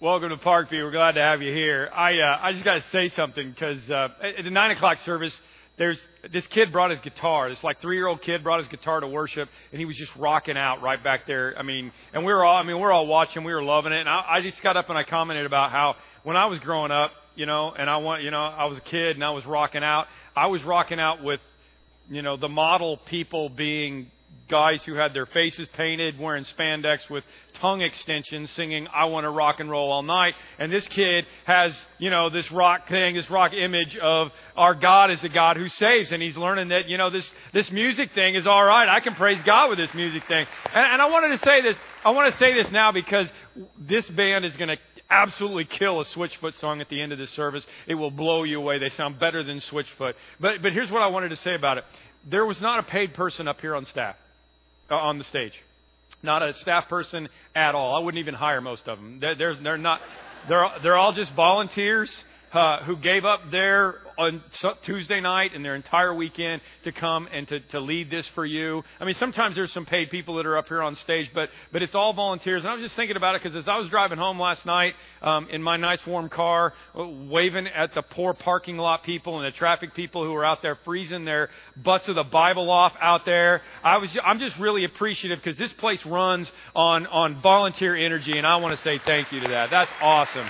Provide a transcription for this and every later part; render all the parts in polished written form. Welcome to Parkview. We're glad to have you here. I just got to say something because at the 9 o'clock service, there's this kid brought his guitar. This like 3-year-old kid brought his guitar to worship, and he was just rocking out right back there. I mean, and we were all watching. We were loving it. And I just got up and I commented about how when I was growing up, I was a kid and I was rocking out. I was rocking out with, the model people being guys who had their faces painted, wearing spandex with tongue extensions, singing, "I want to rock and roll all night." And this kid has, this rock image of our God is a God who saves. And he's learning that, this music thing is all right. I can praise God with this music thing. And I want to say this now because this band is going to absolutely kill a Switchfoot song at the end of this service. It will blow you away. They sound better than Switchfoot. But here's what I wanted to say about it. There was not a paid person up here on the stage, not a staff person at all. I wouldn't even hire most of them. They're all just volunteers who gave up their on Tuesday night and their entire weekend to come and to lead this for you. I mean, sometimes there's some paid people that are up here on stage, but it's all volunteers. And I was just thinking about it because as I was driving home last night in my nice warm car, waving at the poor parking lot people and the traffic people who were out there freezing their butts of the Bible off out there, I'm just really appreciative because this place runs on volunteer energy, and I want to say thank you to that. That's awesome.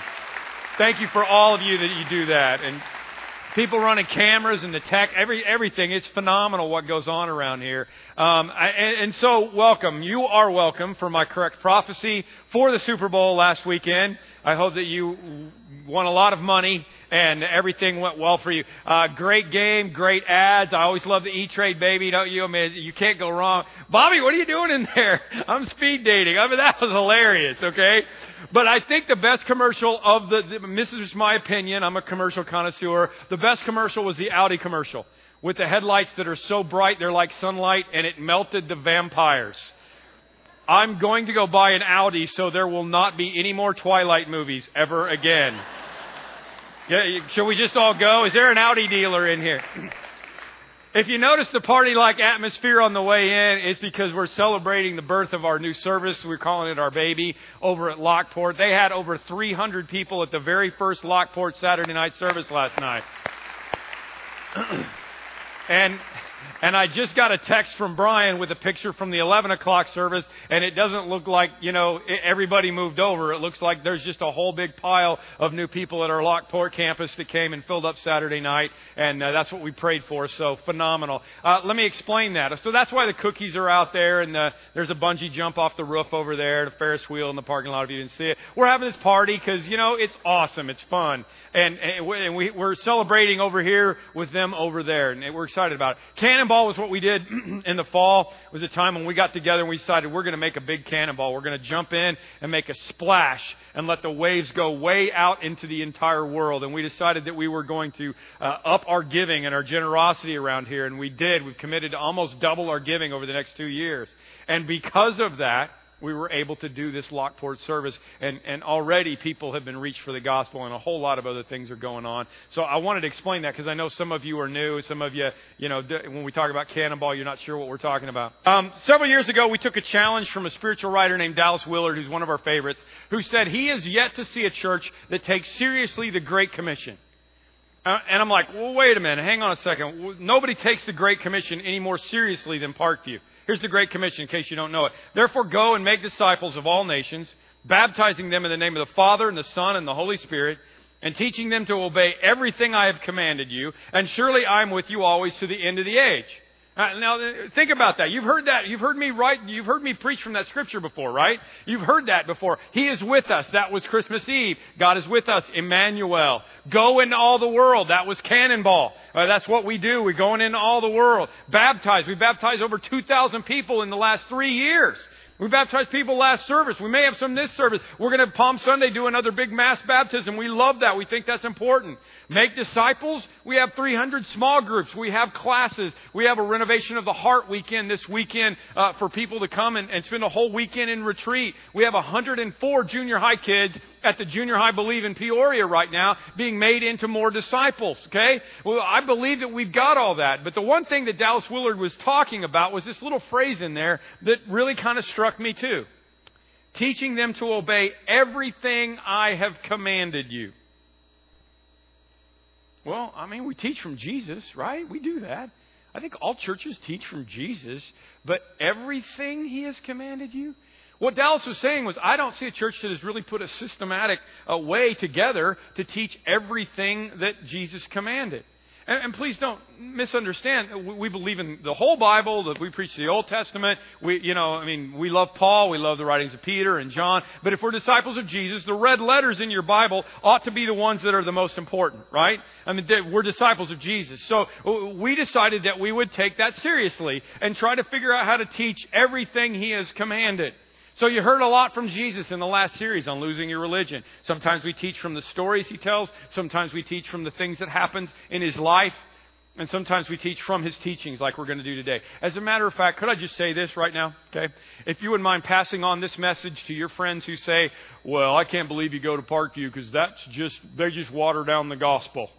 Thank you for all of you that you do that. And people running cameras and the tech, everything. It's phenomenal what goes on around here. So welcome. You are welcome for my correct prophecy for the Super Bowl last weekend. I hope that you won a lot of money and everything went well for you. Great game, great ads. I always love the E-Trade, baby, don't you? I mean, you can't go wrong. Bobby, what are you doing in there? I'm speed dating. I mean, that was hilarious, okay? But I think the best commercial of this is my opinion, I'm a commercial connoisseur, the best commercial was the Audi commercial with the headlights that are so bright they're like sunlight and it melted the vampires. I'm going to go buy an Audi so there will not be any more Twilight movies ever again. Yeah, should we just all go? Is there an Audi dealer in here? If you notice the party-like atmosphere on the way in, it's because we're celebrating the birth of our new service. We're calling it our baby over at Lockport. They had over 300 people at the very first Lockport Saturday night service last night. And I just got a text from Brian with a picture from the 11 o'clock service, and it doesn't look like, everybody moved over. It looks like there's just a whole big pile of new people at our Lockport campus that came and filled up Saturday night, and that's what we prayed for, so phenomenal. Let me explain that. So that's why the cookies are out there, and there's a bungee jump off the roof over there, the Ferris wheel in the parking lot if you didn't see it. We're having this party because, it's awesome. It's fun. And we're celebrating over here with them over there, and we're excited about it. Cannonball was what we did in the fall. It was a time when we got together and we decided we're going to make a big cannonball. We're going to jump in and make a splash and let the waves go way out into the entire world. And we decided that we were going to up our giving and our generosity around here. And we did. We've committed to almost double our giving over the next 2 years. And because of that, we were able to do this Lockport service, and already people have been reached for the gospel, and a whole lot of other things are going on. So I wanted to explain that because I know some of you are new. Some of you, when we talk about cannonball, you're not sure what we're talking about. Several years ago, we took a challenge from a spiritual writer named Dallas Willard, who's one of our favorites, who said he has yet to see a church that takes seriously the Great Commission. And I'm like, well, wait a minute. Hang on a second. Nobody takes the Great Commission any more seriously than Parkview. Here's the Great Commission, in case you don't know it. Therefore, go and make disciples of all nations, baptizing them in the name of the Father and the Son and the Holy Spirit, and teaching them to obey everything I have commanded you. And surely I am with you always to the end of the age. Now, think about that. You've heard that. You've heard me preach from that scripture before, right? You've heard that before. He is with us. That was Christmas Eve. God is with us. Emmanuel. Go into all the world. That was Cannonball. That's what we do. We're going into all the world. Baptize. We baptized over 2,000 people in the last 3 years. We baptized people last service. We may have some this service. We're going to Palm Sunday do another big mass baptism. We love that. We think that's important. Make disciples. We have 300 small groups. We have classes. We have a renovation of the heart weekend this weekend for people to come and spend a whole weekend in retreat. We have 104 junior high kids at the Junior High Believe in Peoria right now being made into more disciples. Okay? Well, I believe that we've got all that. But the one thing that Dallas Willard was talking about was this little phrase in there that really kind of struck me too. teaching them to obey everything I have commanded you. Well, I mean, we teach from Jesus, right? We do that. I think all churches teach from Jesus, but everything he has commanded you? What Dallas was saying was, I don't see a church that has really put a systematic way together to teach everything that Jesus commanded. And please don't misunderstand. We believe in the whole Bible. That we preach the Old Testament. We love Paul. We love the writings of Peter and John. But if we're disciples of Jesus, the red letters in your Bible ought to be the ones that are the most important, right? I mean, we're disciples of Jesus. So we decided that we would take that seriously and try to figure out how to teach everything he has commanded. So you heard a lot from Jesus in the last series on losing your religion. Sometimes we teach from the stories he tells. Sometimes we teach from the things that happens in his life. And sometimes we teach from his teachings like we're going to do today. As a matter of fact, could I just say this right now? Okay, if you wouldn't mind passing on this message to your friends who say, well, I can't believe you go to Parkview because they just water down the gospel.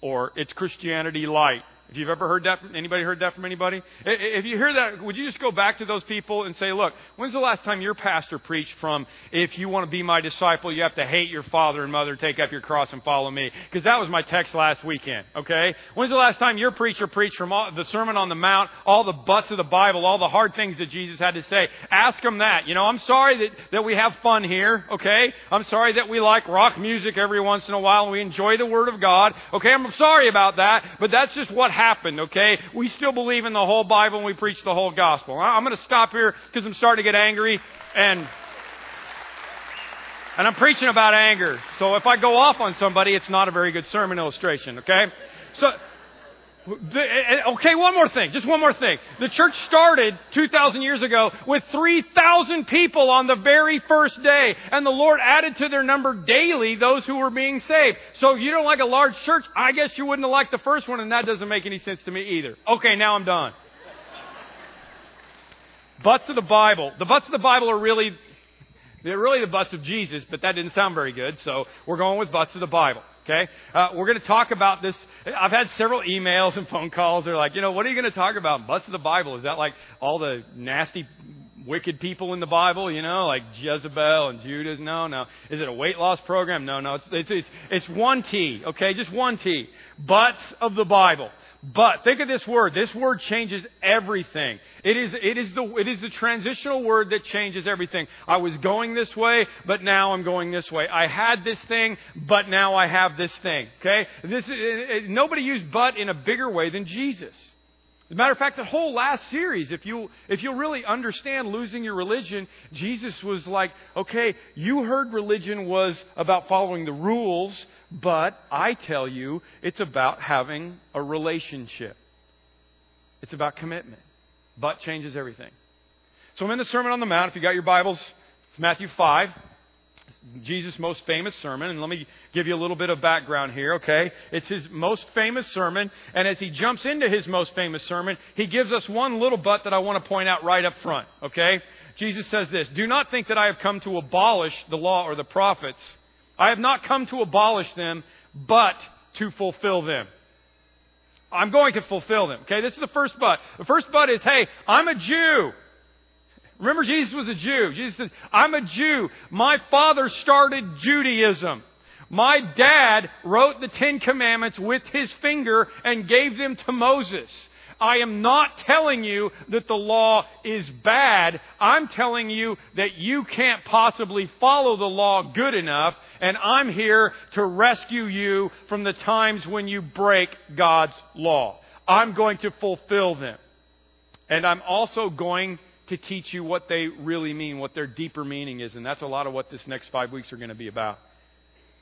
Or it's Christianity light. If you've ever heard that, anybody heard that from anybody? If you hear that, would you just go back to those people and say, look, when's the last time your pastor preached from, if you want to be my disciple, you have to hate your father and mother, take up your cross and follow me? Because that was my text last weekend, okay? When's the last time your preacher preached from the Sermon on the Mount, all the butts of the Bible, all the hard things that Jesus had to say? Ask them that. You know, I'm sorry that we have fun here, okay? I'm sorry that we like rock music every once in a while and we enjoy the Word of God, okay? I'm sorry about that, but that's just what happened, okay? We still believe in the whole Bible and we preach the whole gospel. I'm going to stop here because I'm starting to get angry and I'm preaching about anger. So if I go off on somebody, it's not a very good sermon illustration, okay? So, okay, one more thing. Just one more thing. The church started 2,000 years ago with 3,000 people on the very first day. And the Lord added to their number daily those who were being saved. So if you don't like a large church, I guess you wouldn't have liked the first one. And that doesn't make any sense to me either. Okay, now I'm done. Butts of the Bible. The butts of the Bible are really the butts of Jesus. But that didn't sound very good. So we're going with butts of the Bible. Okay, we're going to talk about this. I've had several emails and phone calls. They're like, what are you going to talk about? Butts of the Bible. Is that like all the nasty, wicked people in the Bible? Like Jezebel and Judas? No. Is it a weight loss program? No. It's one T. Okay, just one T. Butts of the Bible. But think of this word. This word changes everything. It is the transitional word that changes everything. I was going this way, but now I'm going this way. I had this thing, but now I have this thing. Okay? Nobody used but in a bigger way than Jesus. As a matter of fact, the whole last series, if you'll really understand losing your religion, Jesus was like, okay, you heard religion was about following the rules, but I tell you, it's about having a relationship. It's about commitment. But changes everything. So I'm in the Sermon on the Mount. If you got your Bibles, it's Matthew 5. Jesus' most famous sermon, and let me give you a little bit of background here, okay? It's his most famous sermon, and as he jumps into his most famous sermon, he gives us one little but that I want to point out right up front, okay? Jesus says this, "Do not think that I have come to abolish the law or the prophets. I have not come to abolish them, but to fulfill them." I'm going to fulfill them, okay? This is the first but. The first but is, hey, I'm a Jew. Remember, Jesus was a Jew. Jesus said, I'm a Jew. My father started Judaism. My dad wrote the Ten Commandments with his finger and gave them to Moses. I am not telling you that the law is bad. I'm telling you that you can't possibly follow the law good enough. And I'm here to rescue you from the times when you break God's law. I'm going to fulfill them. And I'm also going to teach you what they really mean, what their deeper meaning is. And that's a lot of what this next 5 weeks are going to be about.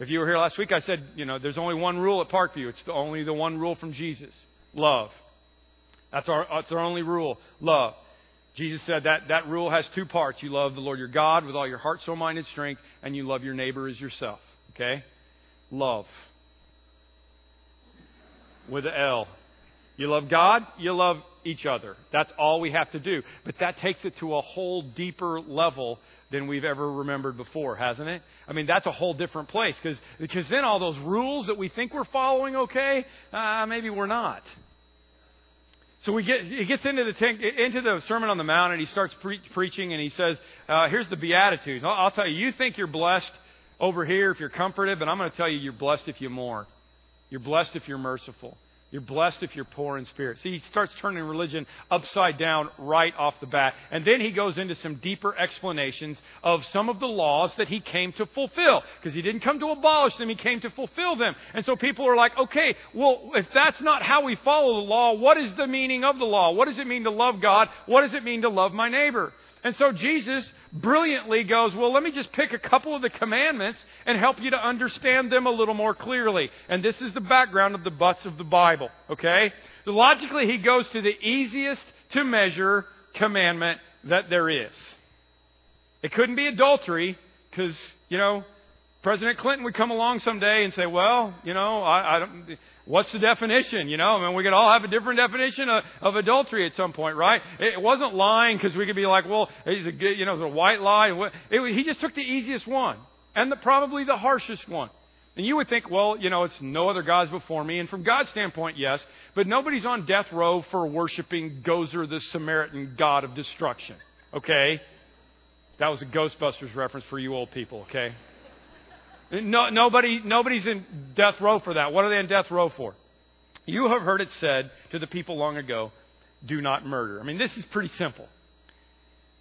If you were here last week, I said, there's only one rule at Parkview. It's only the one rule from Jesus. Love. That's our only rule. Love. Jesus said that rule has two parts. You love the Lord your God with all your heart, soul, mind, and strength. And you love your neighbor as yourself. Okay? Love. With an L. You love God. You love each other. That's all we have to do. But that takes it to a whole deeper level than we've ever remembered before, hasn't it? I mean, that's a whole different place because then all those rules that we think we're following, maybe we're not. So he gets into the Sermon on the Mount, and he starts preaching, and he says, here's the Beatitudes. I'll tell you, you think you're blessed over here if you're comforted, but I'm going to tell you you're blessed if you mourn. You're blessed if you're merciful. You're blessed if you're poor in spirit. See, he starts turning religion upside down right off the bat. And then he goes into some deeper explanations of some of the laws that he came to fulfill. Because he didn't come to abolish them, he came to fulfill them. And so people are like, okay, well, if that's not how we follow the law, what is the meaning of the law? What does it mean to love God? What does it mean to love my neighbor? And so Jesus brilliantly goes, well, let me just pick a couple of the commandments and help you to understand them a little more clearly. And this is the background of the butts of the Bible, okay? Logically, he goes to the easiest to measure commandment that there is. It couldn't be adultery because, you know, President Clinton would come along someday and say, well, you know, I don't, what's the definition? You know, I mean, we could all have a different definition of adultery at some point, right? It wasn't lying because we could be like, well, it's a, you know, it's a white lie. He just took the easiest one and probably the harshest one. And you would think, well, you know, it's no other gods before me. And from God's standpoint, yes, but nobody's on death row for worshiping Gozer, the Samaritan god of destruction. Okay? That was a Ghostbusters reference for you old people, okay? No, nobody's in death row for that. What are they in death row for? You have heard it said to the people long ago, do not murder. I mean, this is pretty simple.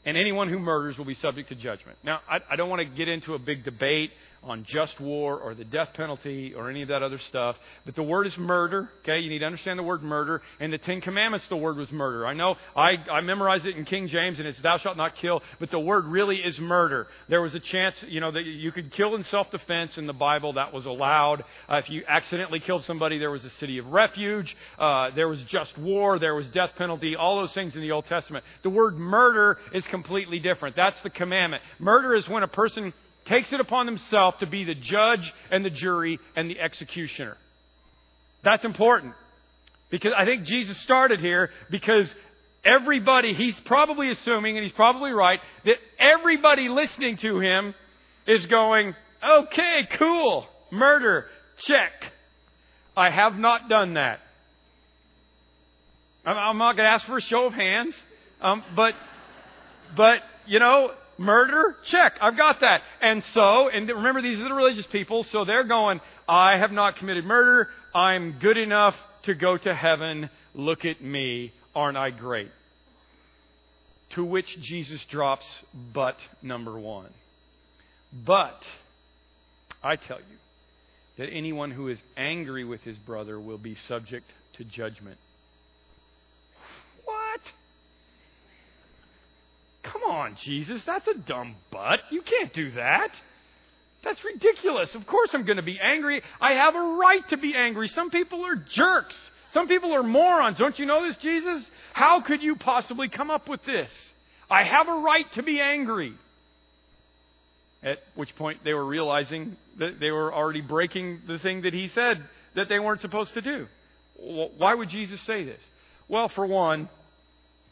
And anyone who murders will be subject to judgment. Now, I don't want to get into a big debate on just war or the death penalty or any of that other stuff. But the word is murder. Okay, you need to understand the word murder. In the Ten Commandments, the word was murder. I know I memorized it in King James, and it's thou shalt not kill. But the word really is murder. There was a chance, you know, that you could kill in self-defense in the Bible. That was allowed. If you accidentally killed somebody, there was a city of refuge. There was just war. There was death penalty. All those things in the Old Testament. The word murder is completely different. That's the commandment. Murder is when a person takes it upon himself to be the judge and the jury and the executioner. That's important. Because I think Jesus started here because everybody, he's probably assuming, and he's probably right, that everybody listening to him is going, okay, cool, murder, check. I have not done that. I'm not going to ask for a show of hands, but you know, murder? Check. I've got that. And remember, these are the religious people. So they're going, I have not committed murder. I'm good enough to go to heaven. Look at me. Aren't I great? To which Jesus drops, but number one. But I tell you that anyone who is angry with his brother will be subject to judgment. What? Come on, Jesus, that's a dumb butt. You can't do that. That's ridiculous. Of course I'm going to be angry. I have a right to be angry. Some people are jerks. Some people are morons. Don't you know this, Jesus? How could you possibly come up with this? I have a right to be angry. At which point they were realizing that they were already breaking the thing that he said that they weren't supposed to do. Why would Jesus say this? Well, for one,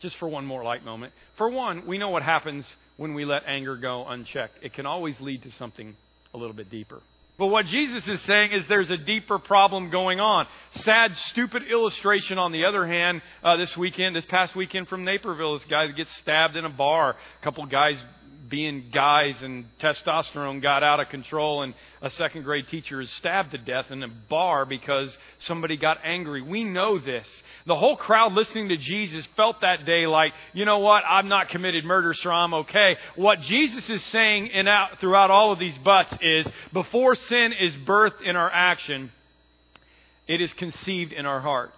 just for one more light moment. For one, we know what happens when we let anger go unchecked. It can always lead to something a little bit deeper. But what Jesus is saying is there's a deeper problem going on. Sad, stupid illustration, on the other hand, this past weekend from Naperville, this guy gets stabbed in a bar. A couple guys being guys, and testosterone got out of control, and a second grade teacher is stabbed to death in a bar because somebody got angry. We know this. The whole crowd listening to Jesus felt that day like, you know what, I've not committed murder, so I'm okay. What Jesus is saying throughout all of these butts is, before sin is birthed in our action, it is conceived in our heart.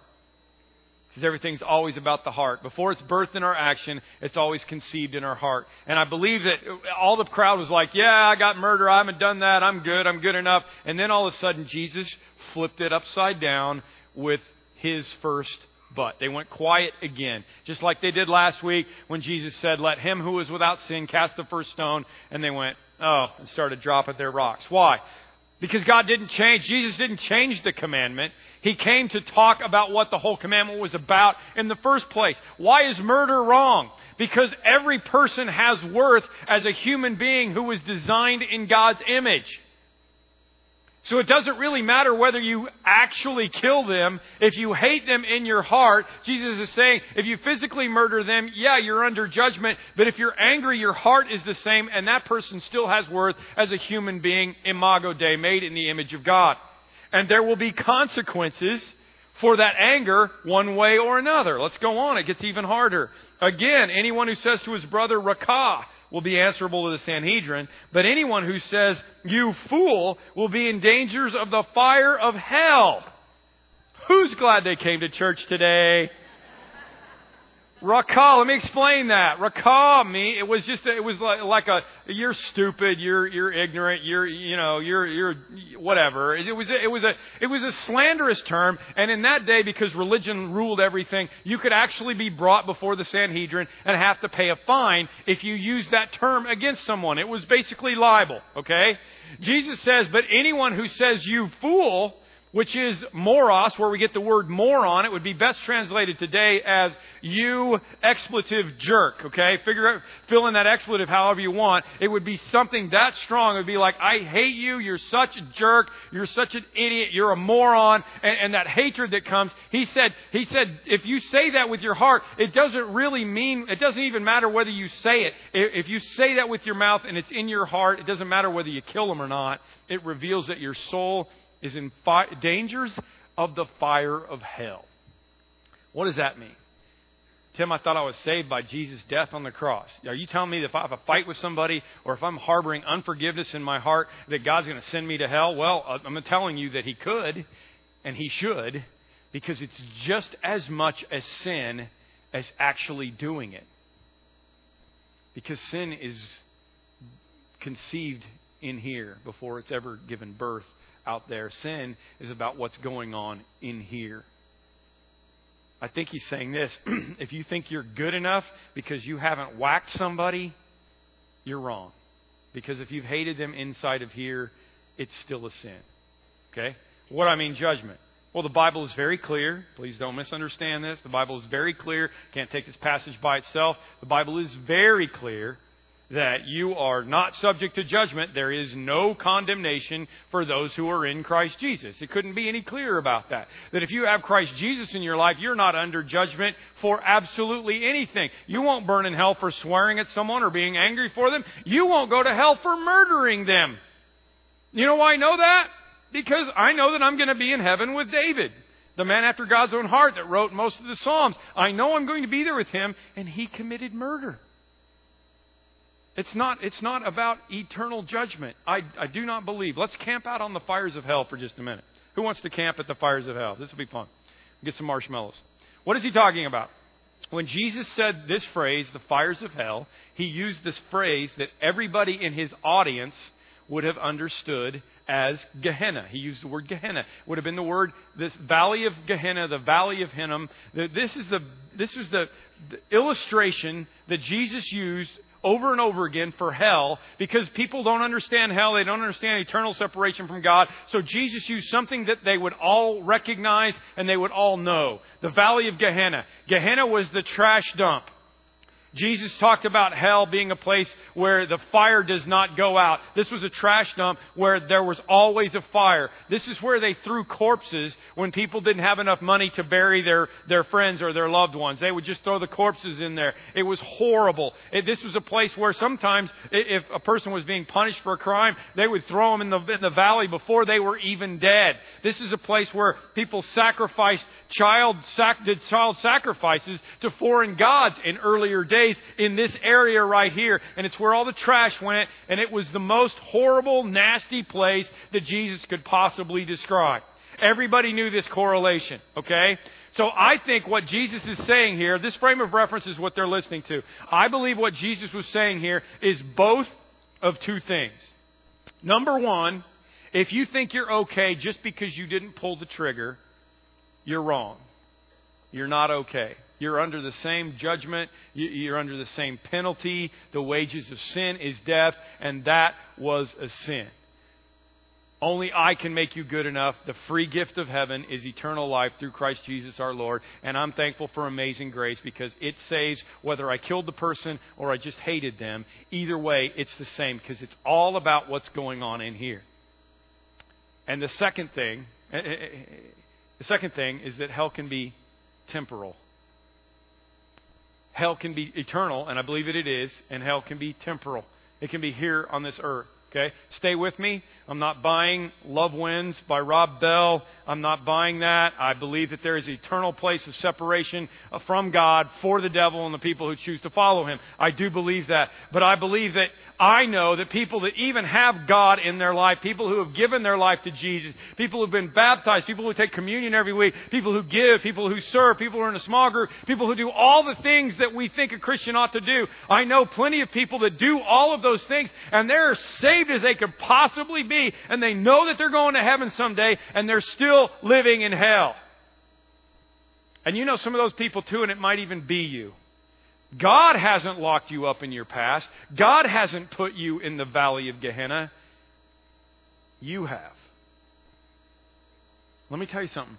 Because everything's always about the heart. Before it's birthed in our action, it's always conceived in our heart. And I believe that all the crowd was like, yeah, I got murder. I haven't done that. I'm good enough. And then all of a sudden, Jesus flipped it upside down with his first but. They went quiet again, just like they did last week when Jesus said, let him who is without sin cast the first stone. And they went, oh, and started dropping their rocks. Why? Because God didn't change. Jesus didn't change the commandment. He came to talk about what the whole commandment was about in the first place. Why is murder wrong? Because every person has worth as a human being who was designed in God's image. So it doesn't really matter whether you actually kill them. If you hate them in your heart, Jesus is saying, if you physically murder them, yeah, you're under judgment. But if you're angry, your heart is the same, and that person still has worth as a human being, imago Dei, made in the image of God. And there will be consequences for that anger one way or another. Let's go on. It gets even harder. Again, anyone who says to his brother, Rakah, will be answerable to the Sanhedrin, but anyone who says, you fool, will be in dangers of the fire of hell. Who's glad they came to church today? Rakah, let me explain that. Rakah, it was like a, you're stupid, you're ignorant, you're whatever. It was a slanderous term, and in that day, because religion ruled everything, you could actually be brought before the Sanhedrin and have to pay a fine if you used that term against someone. It was basically libel, okay? Jesus says, but anyone who says, you fool, which is moros, where we get the word moron. It would be best translated today as you expletive jerk, okay? Fill in that expletive however you want. It would be something that strong. It would be like, I hate you, you're such a jerk, you're such an idiot, you're a moron, and that hatred that comes. He said, if you say that with your heart, it doesn't really mean, it doesn't even matter whether you say it. If you say that with your mouth and it's in your heart, it doesn't matter whether you kill them or not. It reveals that your soul is in dangers of the fire of hell. What does that mean? Tim, I thought I was saved by Jesus' death on the cross. Are you telling me that if I have a fight with somebody or if I'm harboring unforgiveness in my heart that God's going to send me to hell? Well, I'm telling you that He could and He should, because it's just as much a sin as actually doing it. Because sin is conceived in here before it's ever given birth out there. Sin is about what's going on in here. I think he's saying this. If you think you're good enough because you haven't whacked somebody, you're wrong. Because if you've hated them inside of here, it's still a sin. Okay? What do I mean judgment? Well, the Bible is very clear. Please don't misunderstand this. The Bible is very clear. Can't take this passage by itself. The Bible is very clear that you are not subject to judgment. There is no condemnation for those who are in Christ Jesus. It couldn't be any clearer about that. That if you have Christ Jesus in your life, you're not under judgment for absolutely anything. You won't burn in hell for swearing at someone or being angry for them. You won't go to hell for murdering them. You know why I know that? Because I know that I'm going to be in heaven with David, the man after God's own heart that wrote most of the Psalms. I know I'm going to be there with him, and he committed murder. It's not about eternal judgment. I do not believe. Let's camp out on the fires of hell for just a minute. Who wants to camp at the fires of hell? This will be fun. Get some marshmallows. What is he talking about? When Jesus said this phrase, the fires of hell, he used this phrase that everybody in his audience would have understood as Gehenna. He used the word Gehenna. It would have been the word, this valley of Gehenna, the valley of Hinnom. This is the illustration that Jesus used over and over again for hell, because people don't understand hell. They don't understand eternal separation from God. So Jesus used something that they would all recognize and they would all know. The Valley of Gehenna. Gehenna was the trash dump. Jesus talked about hell being a place where the fire does not go out. This was a trash dump where there was always a fire. This is where they threw corpses when people didn't have enough money to bury their friends or their loved ones. They would just throw the corpses in there. It was horrible. This was a place where sometimes if a person was being punished for a crime, they would throw them in the valley before they were even dead. This is a place where people sacrificed child sacrifices to foreign gods in earlier days. In this area right here, and it's where all the trash went, and it was the most horrible, nasty place that Jesus could possibly describe. Everybody knew this correlation, okay? So I think what Jesus is saying here, this frame of reference is what they're listening to. I believe what Jesus was saying here is both of two things. Number one, if you think you're okay just because you didn't pull the trigger, you're wrong. You're not okay. You're under the same judgment. You're under the same penalty. The wages of sin is death, and that was a sin. Only I can make you good enough. The free gift of heaven is eternal life through Christ Jesus our Lord, and I'm thankful for amazing grace because it saves whether I killed the person or I just hated them. Either way, it's the same because it's all about what's going on in here. And the second thing is that hell can be temporal. Hell can be eternal, and I believe that it is, and hell can be temporal. It can be here on this earth. Okay? Stay with me. I'm not buying Love Wins by Rob Bell. I'm not buying that. I believe that there is an eternal place of separation from God for the devil and the people who choose to follow him. I do believe that. But I believe that I know that people that even have God in their life, people who have given their life to Jesus, people who have been baptized, people who take communion every week, people who give, people who serve, people who are in a small group, people who do all the things that we think a Christian ought to do. I know plenty of people that do all of those things, and they're saved as they could possibly be, and they know that they're going to heaven someday, and they're still living in hell. And you know some of those people too, and it might even be you. God hasn't locked you up in your past. God hasn't put you in the valley of Gehenna. You have. Let me tell you something.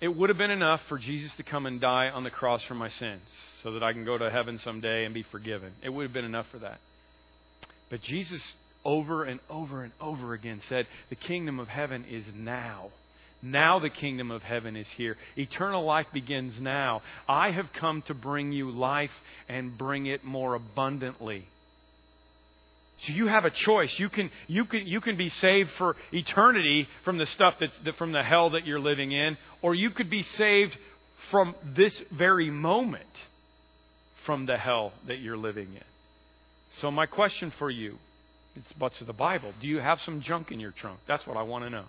It would have been enough for Jesus to come and die on the cross for my sins so that I can go to heaven someday and be forgiven. It would have been enough for that. But Jesus over and over and over again said, the kingdom of heaven is now. Now the kingdom of heaven is here. Eternal life begins now. I have come to bring you life and bring it more abundantly. So you have a choice. You can be saved for eternity from the stuff from the hell that you're living in, or you could be saved from this very moment from the hell that you're living in. So my question for you, it's about to the Bible. Do you have some junk in your trunk? That's what I want to know.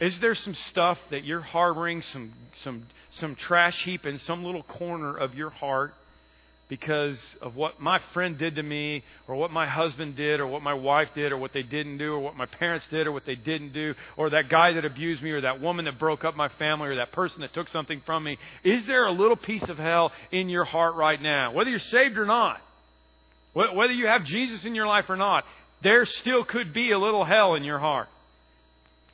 Is there some stuff that you're harboring, some trash heap in some little corner of your heart because of what my friend did to me, or what my husband did, or what my wife did, or what they didn't do, or what my parents did, or what they didn't do, or that guy that abused me, or that woman that broke up my family, or that person that took something from me? Is there a little piece of hell in your heart right now? Whether you're saved or not, whether you have Jesus in your life or not, there still could be a little hell in your heart.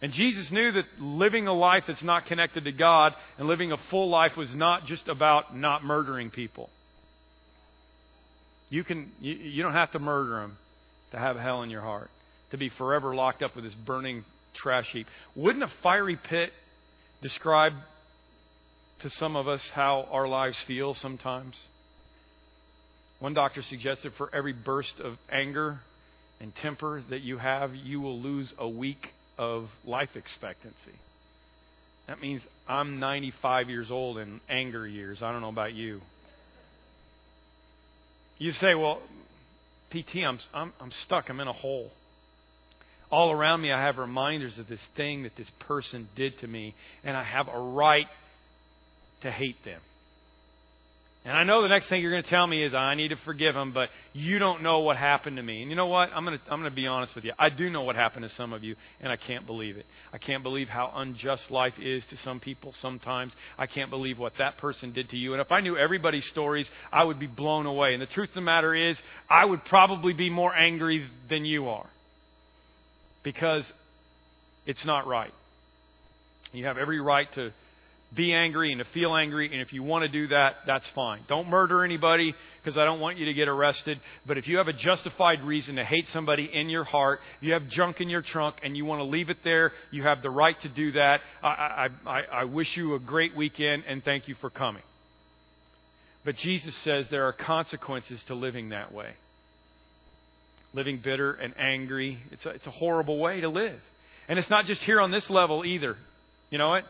And Jesus knew that living a life that's not connected to God and living a full life was not just about not murdering people. You don't have to murder them to have hell in your heart, to be forever locked up with this burning trash heap. Wouldn't a fiery pit describe to some of us how our lives feel sometimes? One doctor suggested for every burst of anger and temper that you have, you will lose a week of life expectancy. That means I'm 95 years old in anger years. I don't know about you. You say, well, PT, I'm stuck. I'm in a hole. All around me I have reminders of this thing that this person did to me, and I have a right to hate them. And I know the next thing you're going to tell me is I need to forgive him, but you don't know what happened to me. And you know what? I'm going to be honest with you. I do know what happened to some of you, and I can't believe it. I can't believe how unjust life is to some people sometimes. I can't believe what that person did to you. And if I knew everybody's stories, I would be blown away. And the truth of the matter is, I would probably be more angry than you are, because it's not right. You have every right to be angry and to feel angry, and if you want to do that, that's fine. Don't murder anybody, because I don't want you to get arrested. But if you have a justified reason to hate somebody in your heart, you have junk in your trunk, and you want to leave it there, you have the right to do that. I wish you a great weekend, and thank you for coming. But Jesus says there are consequences to living that way. Living bitter and angry, it's a horrible way to live. And it's not just here on this level either. You know what?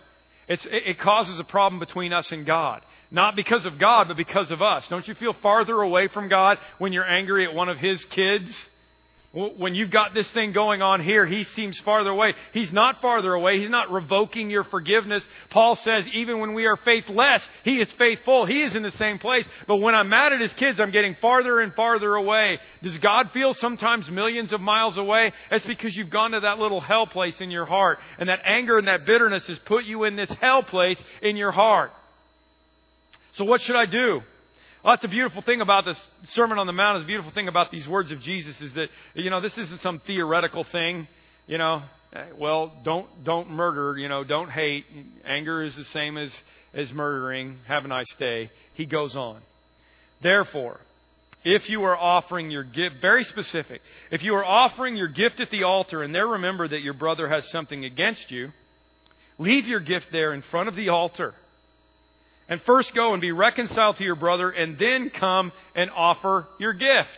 It causes a problem between us and God. Not because of God, but because of us. Don't you feel farther away from God when you're angry at one of His kids? When you've got this thing going on here, He seems farther away. He's not farther away. He's not revoking your forgiveness. Paul says, even when we are faithless, He is faithful. He is in the same place. But when I'm mad at His kids, I'm getting farther and farther away. Does God feel sometimes millions of miles away? That's because you've gone to that little hell place in your heart. And that anger and that bitterness has put you in this hell place in your heart. So what should I do? Well, that's the beautiful thing about this Sermon on the Mount. Is the beautiful thing about these words of Jesus is that, you know, this isn't some theoretical thing. You know, well, don't murder. You know, don't hate. Anger is the same as murdering. Have a nice day. He goes on. Therefore, if you are offering your gift, very specific, if you are offering your gift at the altar and there remember that your brother has something against you, leave your gift there in front of the altar. And first go and be reconciled to your brother and then come and offer your gift.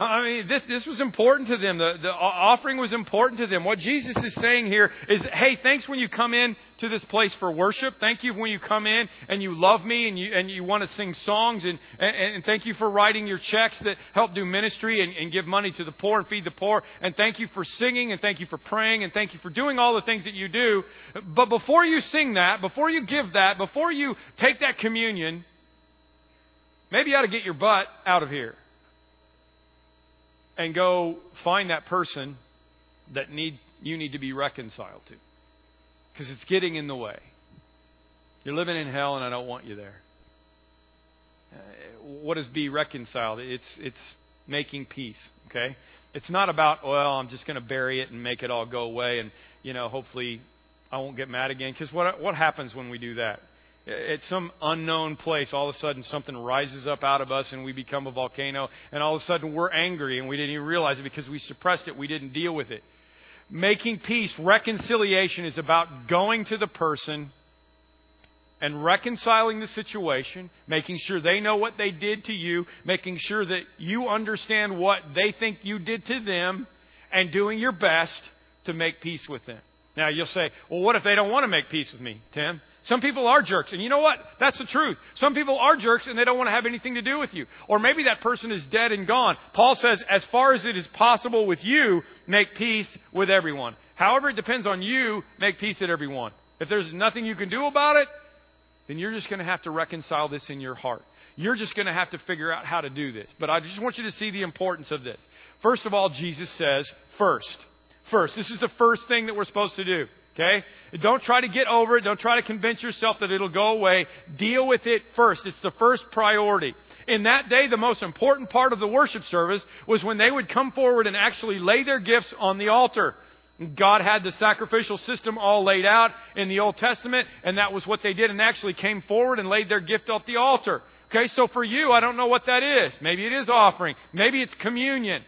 I mean, this was important to them. The offering was important to them. What Jesus is saying here is, hey, thanks when you come in to this place for worship. Thank you when you come in and you love me and you want to sing songs. And thank you for writing your checks that help do ministry and give money to the poor and feed the poor. And thank you for singing and thank you for praying and thank you for doing all the things that you do. But before you sing that, before you give that, before you take that communion, maybe you ought to get your butt out of here and go find that person that you need to be reconciled to. Because it's getting in the way. You're living in hell and I don't want you there. What is be reconciled? It's making peace, okay? It's not about, well, I'm just going to bury it and make it all go away and, you know, hopefully I won't get mad again. Because what happens when we do that? At some unknown place, all of a sudden something rises up out of us and we become a volcano. And all of a sudden we're angry and we didn't even realize it because we suppressed it. We didn't deal with it. Making peace, reconciliation is about going to the person and reconciling the situation, making sure they know what they did to you, making sure that you understand what they think you did to them, and doing your best to make peace with them. Now you'll say, well, what if they don't want to make peace with me, Tim? Some people are jerks. And you know what? That's the truth. Some people are jerks and they don't want to have anything to do with you. Or maybe that person is dead and gone. Paul says, as far as it is possible with you, make peace with everyone. However, it depends on you, make peace with everyone. If there's nothing you can do about it, then you're just going to have to reconcile this in your heart. You're just going to have to figure out how to do this. But I just want you to see the importance of this. First of all, Jesus says, first. This is the first thing that we're supposed to do. Okay? Don't try to get over it. Don't try to convince yourself that it'll go away. Deal with it first. It's the first priority. In that day, the most important part of the worship service was when they would come forward and actually lay their gifts on the altar. God had the sacrificial system all laid out in the Old Testament, and that was what they did, and actually came forward and laid their gift at the altar. Okay, so for you, I don't know what that is. Maybe it is offering. Maybe it's communion.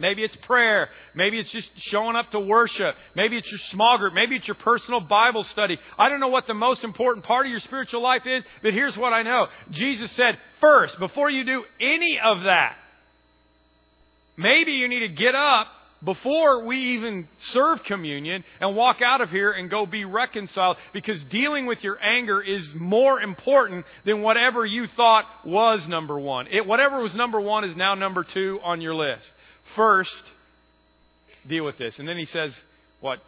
Maybe it's prayer. Maybe it's just showing up to worship. Maybe it's your small group. Maybe it's your personal Bible study. I don't know what the most important part of your spiritual life is, but here's what I know. Jesus said, first, before you do any of that, maybe you need to get up before we even serve communion and walk out of here and go be reconciled, because dealing with your anger is more important than whatever you thought was number one. Whatever was number one is now number two on your list. First, deal with this. And then he says, what?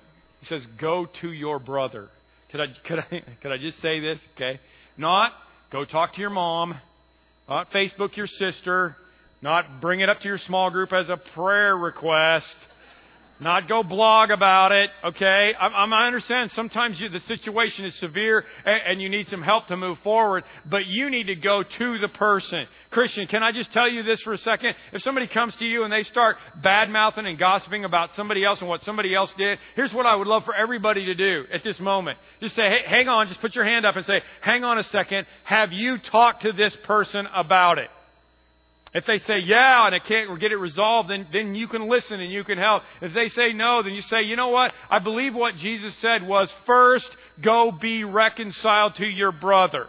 He says, go to your brother. Could I just say this? Okay. Not go talk to your mom, not Facebook your sister, not bring it up to your small group as a prayer request, not go blog about it. Okay. I understand sometimes the situation is severe and you need some help to move forward, but you need to go to the person. Christian, can I just tell you this for a second? If somebody comes to you and they start bad-mouthing and gossiping about somebody else and what somebody else did, here's what I would love for everybody to do at this moment. Just say, hey, hang on, just put your hand up and say, hang on a second. Have you talked to this person about it? If they say, yeah, and I can't get it resolved, then you can listen and you can help. If they say no, then you say, you know what? I believe what Jesus said was, first, go be reconciled to your brother.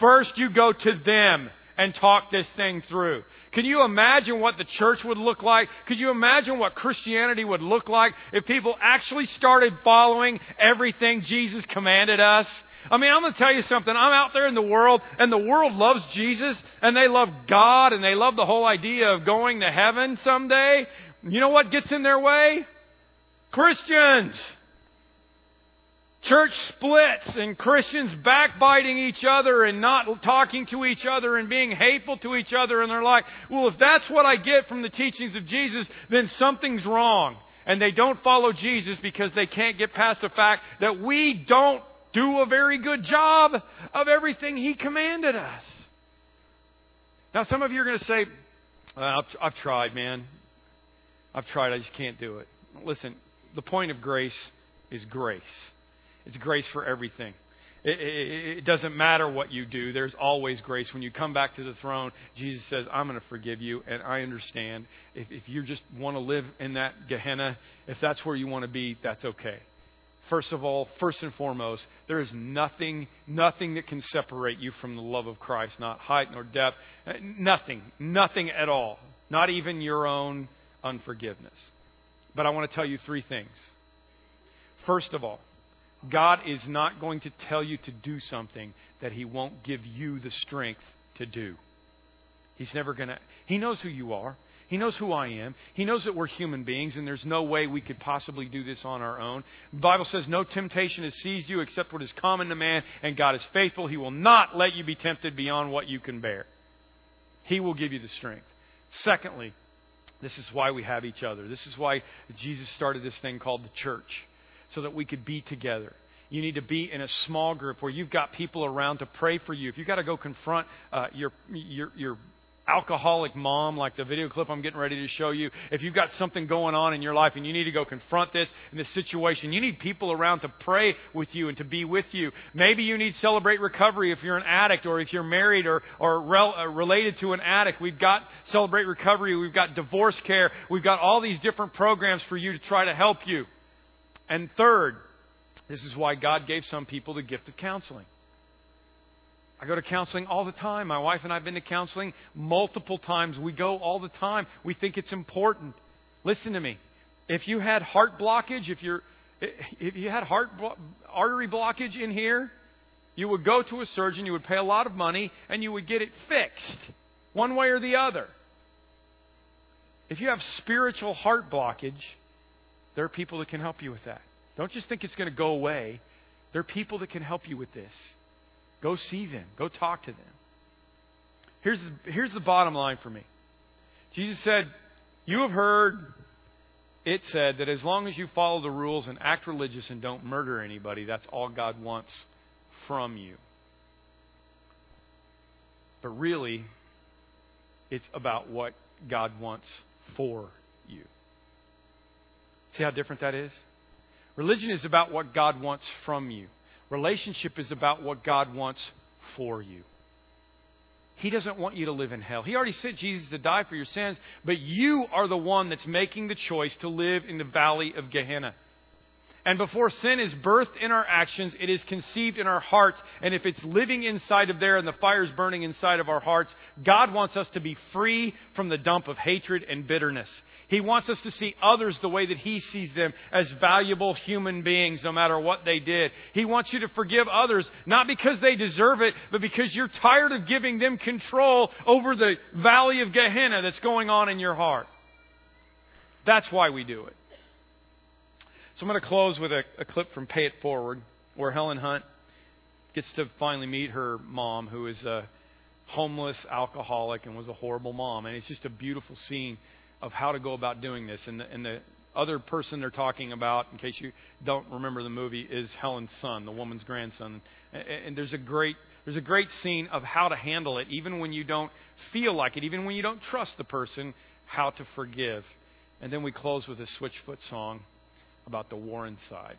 First, you go to them and talk this thing through. Can you imagine what the church would look like? Could you imagine what Christianity would look like if people actually started following everything Jesus commanded us? I mean, I'm going to tell you something. I'm out there in the world, and the world loves Jesus, and they love God, and they love the whole idea of going to heaven someday. You know what gets in their way? Christians! Church splits and Christians backbiting each other and not talking to each other and being hateful to each other, and they're like, well, if that's what I get from the teachings of Jesus, then something's wrong. And they don't follow Jesus because they can't get past the fact that we don't do a very good job of everything He commanded us. Now, some of you are going to say, I've tried, man. I've tried. I just can't do it. Listen, the point of grace is grace. It's grace for everything. It doesn't matter what you do. There's always grace. When you come back to the throne, Jesus says, I'm going to forgive you, and I understand. If you just want to live in that Gehenna, if that's where you want to be, that's okay. First of all, first and foremost, there is nothing that can separate you from the love of Christ. Not height, nor depth. Nothing at all. Not even your own unforgiveness. But I want to tell you three things. First of all, God is not going to tell you to do something that He won't give you the strength to do. He's never going to. He knows who you are. He knows who I am. He knows that we're human beings and there's no way we could possibly do this on our own. The Bible says no temptation has seized you except what is common to man, and God is faithful. He will not let you be tempted beyond what you can bear. He will give you the strength. Secondly, this is why we have each other. This is why Jesus started this thing called the church, so that we could be together. You need to be in a small group where you've got people around to pray for you. If you've got to go confront your alcoholic mom, like the video clip I'm getting ready to show you, if you've got something going on in your life and you need to go confront this in this situation, you need people around to pray with you and to be with you. Maybe you need Celebrate Recovery if you're an addict, or if you're married or related to an addict. We've got Celebrate Recovery. We've got divorce care. We've got all these different programs for you to try to help you. And third, this is why God gave some people the gift of counseling. I go to counseling all the time. My wife and I have been to counseling multiple times. We go all the time. We think it's important. Listen to me. If you had heart blockage, if you had artery blockage in here, you would go to a surgeon, you would pay a lot of money, and you would get it fixed one way or the other. If you have spiritual heart blockage, there are people that can help you with that. Don't just think it's going to go away. There are people that can help you with this. Go see them. Go talk to them. Here's the bottom line for me. Jesus said, you have heard it said that as long as you follow the rules and act religious and don't murder anybody, that's all God wants from you. But really, it's about what God wants for you. See how different that is? Religion is about what God wants from you. Relationship is about what God wants for you. He doesn't want you to live in hell. He already sent Jesus to die for your sins, but you are the one that's making the choice to live in the valley of Gehenna. And before sin is birthed in our actions, it is conceived in our hearts. And if it's living inside of there and the fire is burning inside of our hearts, God wants us to be free from the dump of hatred and bitterness. He wants us to see others the way that He sees them, as valuable human beings, no matter what they did. He wants you to forgive others, not because they deserve it, but because you're tired of giving them control over the valley of Gehenna that's going on in your heart. That's why we do it. So I'm going to close with a clip from Pay It Forward, where Helen Hunt gets to finally meet her mom, who is a homeless alcoholic and was a horrible mom. And it's just a beautiful scene of how to go about doing this. And the other person they're talking about, in case you don't remember the movie, is Helen's son, the woman's grandson. And there's a great scene of how to handle it, even when you don't feel like it, even when you don't trust the person, how to forgive. And then we close with a Switchfoot song about the war inside.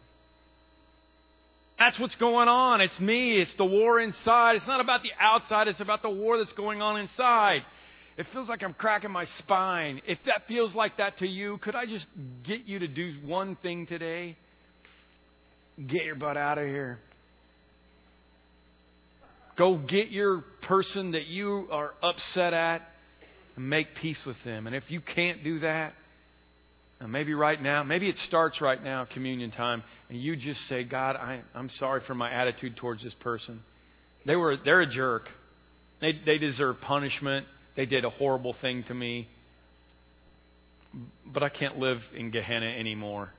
That's what's going on. It's me. It's the war inside. It's not about the outside. It's about the war that's going on inside. It feels like I'm cracking my spine. If that feels like that to you, could I just get you to do one thing today? Get your butt out of here. Go get your person that you are upset at and make peace with them. And if you can't do that, maybe right now, maybe it starts right now, communion time, and you just say, God, I'm sorry for my attitude towards this person. They're a jerk. They deserve punishment. They did a horrible thing to me. But I can't live in Gehenna anymore.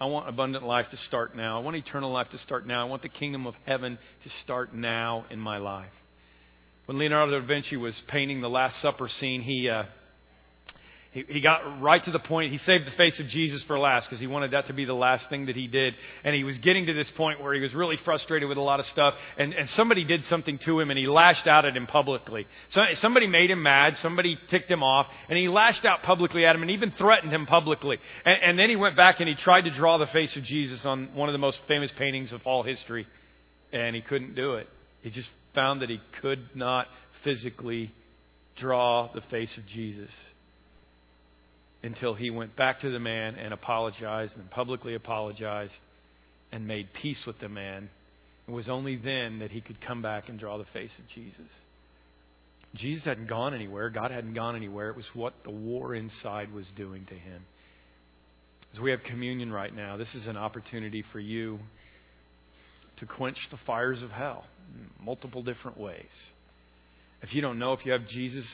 I want abundant life to start now. I want eternal life to start now. I want the kingdom of heaven to start now in my life. When Leonardo da Vinci was painting the Last Supper scene, He got right to the point. He saved the face of Jesus for last because he wanted that to be the last thing that he did. And he was getting to this point where he was really frustrated with a lot of stuff. And somebody did something to him, and he lashed out at him publicly. So somebody made him mad. Somebody ticked him off. And he lashed out publicly at him and even threatened him publicly. And then he went back and he tried to draw the face of Jesus on one of the most famous paintings of all history. and he couldn't do it. He just found that he could not physically draw the face of Jesus until he went back to the man and apologized and publicly apologized and made peace with the man. It was only then that he could come back and draw the face of Jesus. Jesus hadn't gone anywhere. God hadn't gone anywhere. It was what the war inside was doing to him. As we have communion right now, this is an opportunity for you to quench the fires of hell in multiple different ways. If you don't know if you have Jesus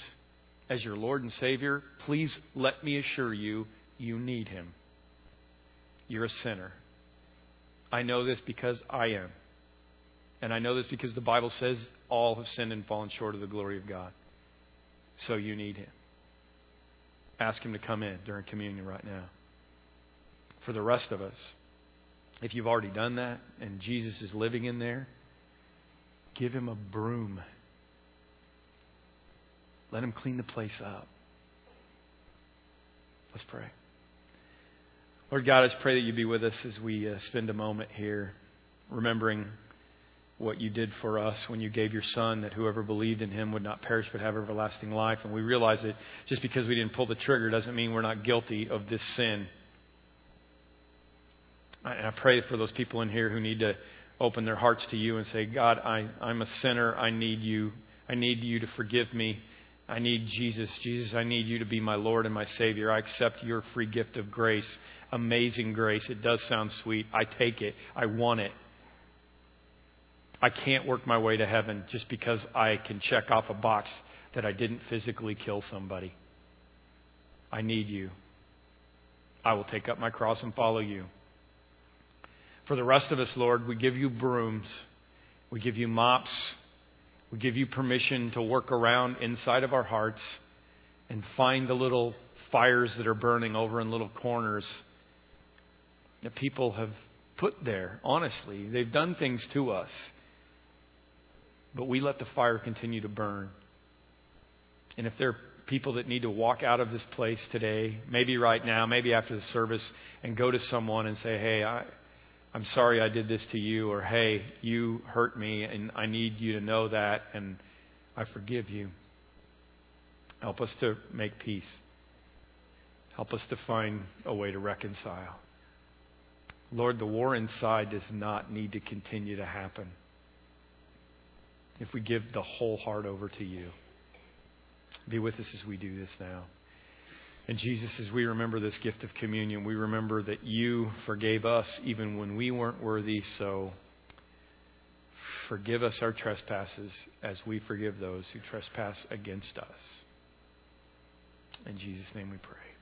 as your Lord and Savior, please let me assure you, you need Him. You're a sinner. I know this because I am. And I know this because the Bible says all have sinned and fallen short of the glory of God. So you need Him. Ask Him to come in during communion right now. For the rest of us, if you've already done that and Jesus is living in there, give Him a broom. Let Him clean the place up. Let's pray. Lord God, I just pray that You be with us as we spend a moment here remembering what You did for us when You gave Your Son, that whoever believed in Him would not perish but have everlasting life. And we realize that just because we didn't pull the trigger doesn't mean we're not guilty of this sin. And I pray for those people in here who need to open their hearts to You and say, God, I'm a sinner. I need You. I need You to forgive me. I need Jesus. Jesus, I need You to be my Lord and my Savior. I accept Your free gift of grace. Amazing grace. It does sound sweet. I take it. I want it. I can't work my way to heaven just because I can check off a box that I didn't physically kill somebody. I need You. I will take up my cross and follow You. For the rest of us, Lord, we give You brooms. We give You mops. We give You permission to work around inside of our hearts and find the little fires that are burning over in little corners that people have put there. Honestly, they've done things to us, but we let the fire continue to burn. And if there are people that need to walk out of this place today, maybe right now, maybe after the service, and go to someone and say, hey, I'm sorry I did this to you, or hey, you hurt me and I need you to know that and I forgive you. Help us to make peace. Help us to find a way to reconcile. Lord, the war inside does not need to continue to happen if we give the whole heart over to You. Be with us as we do this now. And Jesus, as we remember this gift of communion, we remember that You forgave us even when we weren't worthy. So forgive us our trespasses as we forgive those who trespass against us. In Jesus' name we pray.